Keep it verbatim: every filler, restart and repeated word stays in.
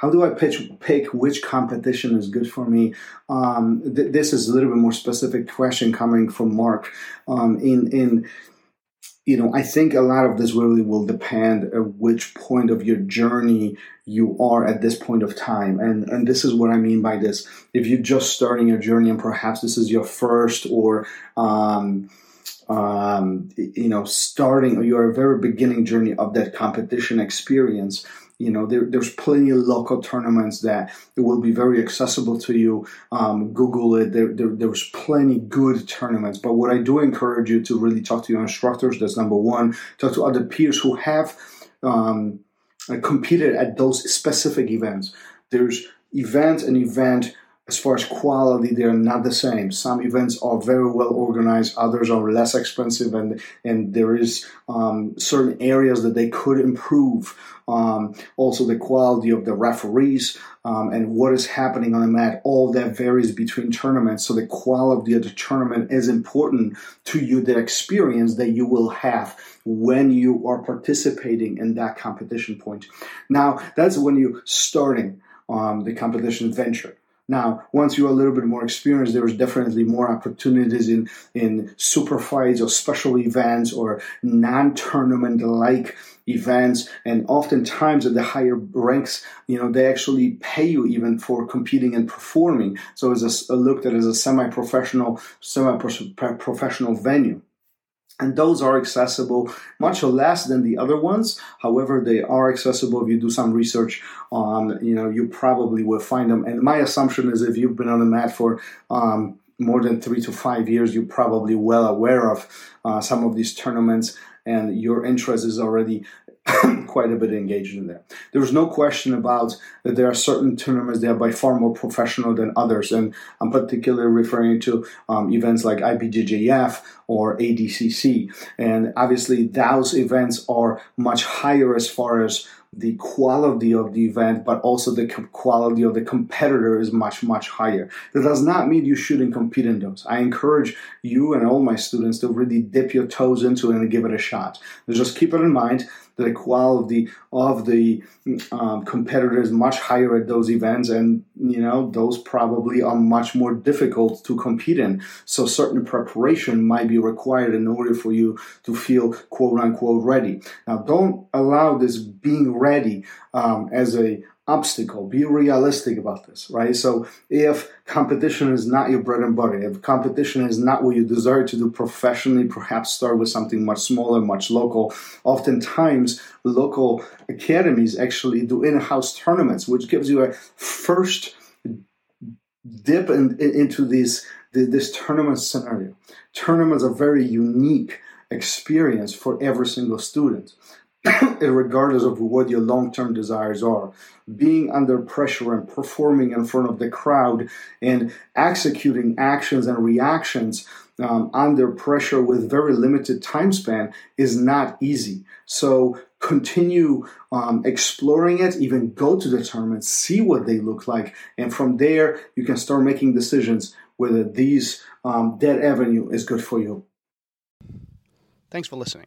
How do I pitch, pick which competition is good for me? Um, th- this is a little bit more specific question coming from Mark. Um, in in you know, I think a lot of this really will depend at which point of your journey you are at this point of time. And, and this is what I mean by this. If you're just starting your journey and perhaps this is your first or, um, um, you know, starting or you're a very beginning journey of that competition experience, you know, there, there's plenty of local tournaments that it will be very accessible to you. Um, Google it. There, there, there's plenty good tournaments. But what I do encourage you to really talk to your instructors. That's number one. Talk to other peers who have um, competed at those specific events. There's event and event. As far as quality, they're not the same. Some events are very well organized, others are less expensive, and, and there is um, certain areas that they could improve. Um, also, the quality of the referees um, and what is happening on the mat, all that varies between tournaments. So the quality of the tournament is important to you, the experience that you will have when you are participating in that competition point. Now, that's when you're starting um, the competition venture. Now, once you're a little bit more experienced, there's definitely more opportunities in, in super fights or special events or non-tournament-like events. And oftentimes at the higher ranks, you know, they actually pay you even for competing and performing. So it's a, a looked at as a semi-professional, semi-professional venue. And those are accessible much less than the other ones. However, they are accessible. If you do some research, um, you know, you probably will find them. And my assumption is if you've been on the mat for um, more than three to five years, you're probably well aware of uh, some of these tournaments and your interest is already quite a bit engaged in there. There's no question about that there are certain tournaments that are by far more professional than others, and I'm particularly referring to um, events like I B J J F or A D C C, and obviously those events are much higher as far as the quality of the event, but also the co- quality of the competitor is much, much higher. That does not mean you shouldn't compete in those. I encourage you and all my students to really dip your toes into it and give it a shot. But just keep it in mind that the quality of the um, competitor is much higher at those events, and you know those probably are much more difficult to compete in. So certain preparation might be required in order for you to feel quote unquote ready. Now, don't allow this being ready um, as a obstacle. Be realistic about this, right? So if competition is not your bread and butter, if competition is not what you desire to do professionally, perhaps start with something much smaller, much local. Oftentimes, local academies actually do in-house tournaments, which gives you a first dip in, in, into these, this tournament scenario. Tournaments are very unique experience for every single student. Regardless of what your long-term desires are, being under pressure and performing in front of the crowd and executing actions and reactions um, under pressure with very limited time span is not easy. So continue um, exploring it, even go to the tournament, see what they look like. And from there, you can start making decisions whether these um, that avenue is good for you. Thanks for listening.